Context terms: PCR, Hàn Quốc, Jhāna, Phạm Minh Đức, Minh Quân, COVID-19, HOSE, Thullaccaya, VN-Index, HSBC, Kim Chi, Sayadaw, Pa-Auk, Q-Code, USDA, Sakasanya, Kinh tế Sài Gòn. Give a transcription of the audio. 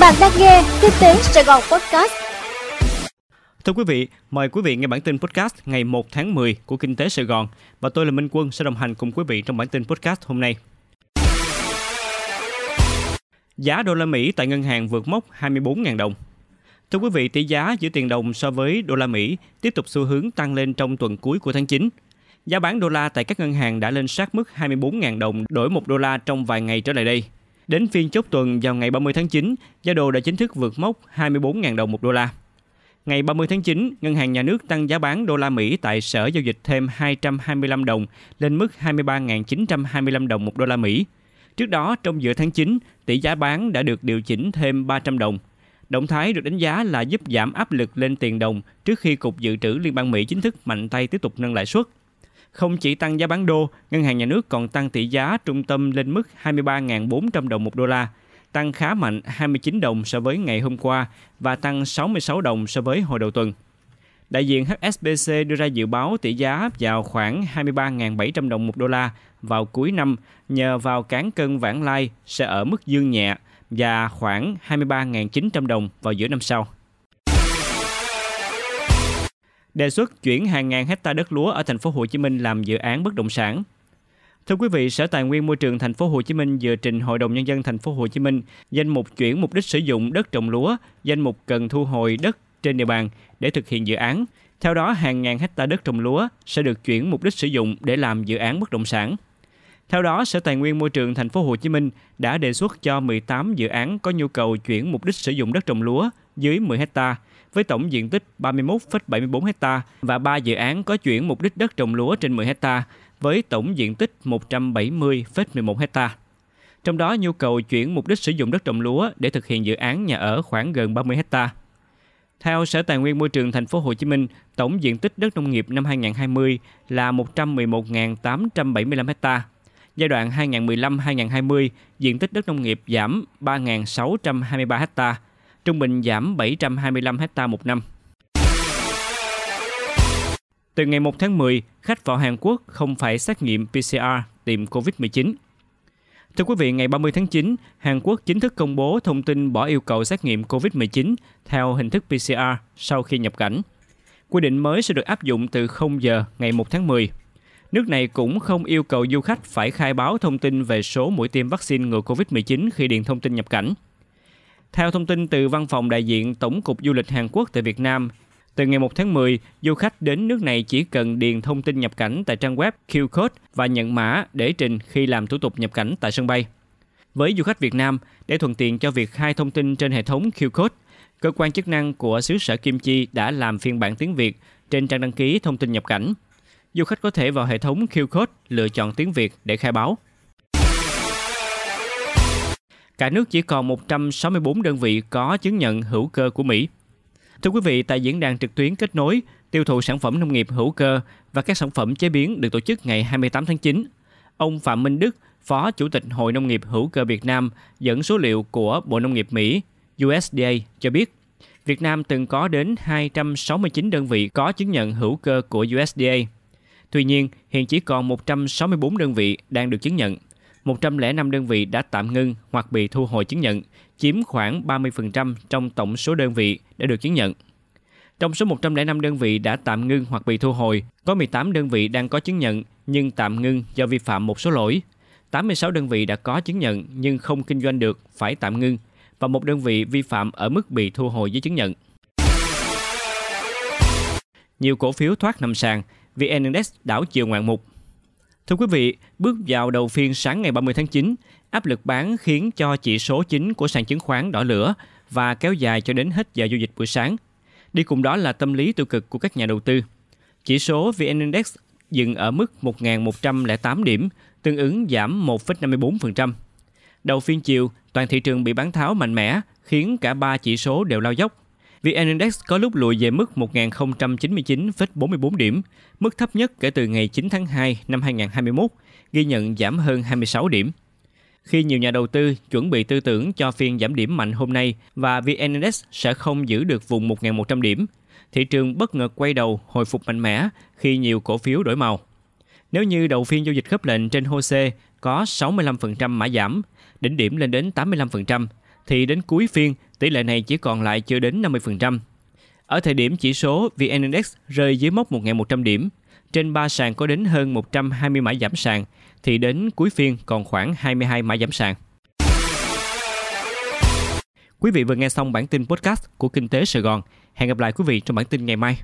Bạn đang nghe Kinh tế Sài Gòn Podcast. Thưa quý vị, mời quý vị nghe bản tin podcast ngày 1 tháng 10 của Kinh tế Sài Gòn và tôi là Minh Quân sẽ đồng hành cùng quý vị trong bản tin podcast hôm nay. Giá đô la Mỹ tại ngân hàng vượt mốc 24.000 đồng. Thưa quý vị, tỷ giá giữa tiền đồng so với đô la Mỹ tiếp tục xu hướng tăng lên trong tuần cuối của tháng 9. Giá bán đô la tại các ngân hàng đã lên sát mức 24.000 đồng đổi 1 đô la trong vài ngày trở lại đây. Đến phiên chốt tuần vào ngày 30 tháng 9, giá đô đã chính thức vượt mốc 24.000 đồng 1 đô la. Ngày 30 tháng 9, Ngân hàng Nhà nước tăng giá bán đô la Mỹ tại Sở Giao dịch thêm 225 đồng lên mức 23.925 đồng 1 đô la Mỹ. Trước đó, trong giữa tháng 9, tỷ giá bán đã được điều chỉnh thêm 300 đồng. Động thái được đánh giá là giúp giảm áp lực lên tiền đồng trước khi Cục Dự trữ Liên bang Mỹ chính thức mạnh tay tiếp tục nâng lãi suất. Không chỉ tăng giá bán đô, Ngân hàng Nhà nước còn tăng tỷ giá trung tâm lên mức 23.400 đồng 1 đô la, tăng khá mạnh 29 đồng so với ngày hôm qua và tăng 66 đồng so với hồi đầu tuần. Đại diện HSBC đưa ra dự báo tỷ giá vào khoảng 23.700 đồng 1 đô la vào cuối năm nhờ vào cán cân vãng lai sẽ ở mức dương nhẹ và khoảng 23.900 đồng vào giữa năm sau. Đề xuất chuyển hàng ngàn hecta đất lúa ở thành phố Hồ Chí Minh làm dự án bất động sản. Thưa quý vị, Sở Tài nguyên Môi trường thành phố Hồ Chí Minh vừa trình Hội đồng nhân dân thành phố Hồ Chí Minh danh mục chuyển mục đích sử dụng đất trồng lúa, danh mục cần thu hồi đất trên địa bàn để thực hiện dự án. Theo đó, hàng ngàn hecta đất trồng lúa sẽ được chuyển mục đích sử dụng để làm dự án bất động sản. Theo đó, Sở Tài nguyên Môi trường thành phố Hồ Chí Minh đã đề xuất cho 18 dự án có nhu cầu chuyển mục đích sử dụng đất trồng lúa dưới 10 hecta với tổng diện tích 31,74 hecta và 3 dự án có chuyển mục đích đất trồng lúa trên 10 hecta với tổng diện tích 170,11 hecta. Trong đó, nhu cầu chuyển mục đích sử dụng đất trồng lúa để thực hiện dự án nhà ở khoảng gần 30 hecta. Theo Sở Tài nguyên Môi trường thành phố Hồ Chí Minh, tổng diện tích đất nông nghiệp năm 2020 là 111.875 hecta. Giai đoạn 2015-2020, diện tích đất nông nghiệp giảm 3.623 ha, trung bình giảm 725 ha một năm. Từ ngày 1 tháng 10, khách vào Hàn Quốc không phải xét nghiệm PCR tìm COVID-19. Thưa quý vị, ngày 30 tháng 9, Hàn Quốc chính thức công bố thông tin bỏ yêu cầu xét nghiệm COVID-19 theo hình thức PCR sau khi nhập cảnh. Quy định mới sẽ được áp dụng từ 0 giờ ngày 1 tháng 10. Nước này cũng không yêu cầu du khách phải khai báo thông tin về số mũi tiêm vaccine ngừa COVID-19 khi điền thông tin nhập cảnh. Theo thông tin từ Văn phòng đại diện Tổng cục Du lịch Hàn Quốc tại Việt Nam, từ ngày 1 tháng 10, du khách đến nước này chỉ cần điền thông tin nhập cảnh tại trang web Q-Code và nhận mã để trình khi làm thủ tục nhập cảnh tại sân bay. Với du khách Việt Nam, để thuận tiện cho việc khai thông tin trên hệ thống Q-Code, cơ quan chức năng của xứ sở Kim Chi đã làm phiên bản tiếng Việt trên trang đăng ký thông tin nhập cảnh. Du khách có thể vào hệ thống Q-Code lựa chọn tiếng Việt để khai báo. Cả nước chỉ còn 164 đơn vị có chứng nhận hữu cơ của Mỹ. Thưa quý vị, tại diễn đàn trực tuyến kết nối, tiêu thụ sản phẩm nông nghiệp hữu cơ và các sản phẩm chế biến được tổ chức ngày 28 tháng 9, ông Phạm Minh Đức, Phó Chủ tịch Hội Nông nghiệp Hữu cơ Việt Nam dẫn số liệu của Bộ Nông nghiệp Mỹ USDA cho biết, Việt Nam từng có đến 269 đơn vị có chứng nhận hữu cơ của USDA. Tuy nhiên, hiện chỉ còn 164 đơn vị đang được chứng nhận, 105 đơn vị đã tạm ngưng hoặc bị thu hồi chứng nhận, chiếm khoảng 30% trong tổng số đơn vị đã được chứng nhận. Trong số 105 đơn vị đã tạm ngưng hoặc bị thu hồi, có 18 đơn vị đang có chứng nhận nhưng tạm ngưng do vi phạm một số lỗi, 86 đơn vị đã có chứng nhận nhưng không kinh doanh được phải tạm ngưng và một đơn vị vi phạm ở mức bị thu hồi giấy chứng nhận. Nhiều cổ phiếu thoát nằm sàn, VN-Index đảo chiều ngoạn mục. Thưa quý vị, bước vào đầu phiên sáng ngày 30 tháng 9, áp lực bán khiến cho chỉ số chính của sàn chứng khoán đỏ lửa và kéo dài cho đến hết giờ giao dịch buổi sáng. Đi cùng đó là tâm lý tiêu cực của các nhà đầu tư. Chỉ số VN-Index dừng ở mức 1.108 điểm, tương ứng giảm 1,54%. Đầu phiên chiều, toàn thị trường bị bán tháo mạnh mẽ, khiến cả 3 chỉ số đều lao dốc. VN-Index có lúc lùi về mức 1.099,44 điểm, mức thấp nhất kể từ ngày 9 tháng 2 năm 2021, ghi nhận giảm hơn 26 điểm. Khi nhiều nhà đầu tư chuẩn bị tư tưởng cho phiên giảm điểm mạnh hôm nay và VN-Index sẽ không giữ được vùng 1.100 điểm, thị trường bất ngờ quay đầu hồi phục mạnh mẽ khi nhiều cổ phiếu đổi màu. Nếu như đầu phiên giao dịch khớp lệnh trên HOSE có 65% mã giảm, đỉnh điểm lên đến 85%, thì đến cuối phiên, tỷ lệ này chỉ còn lại chưa đến 50%. Ở thời điểm chỉ số VN-Index rơi dưới mốc 1.100 điểm, trên 3 sàn có đến hơn 120 mã giảm sàn, thì đến cuối phiên còn khoảng 22 mã giảm sàn. Quý vị vừa nghe xong bản tin podcast của Kinh tế Sài Gòn. Hẹn gặp lại quý vị trong bản tin ngày mai.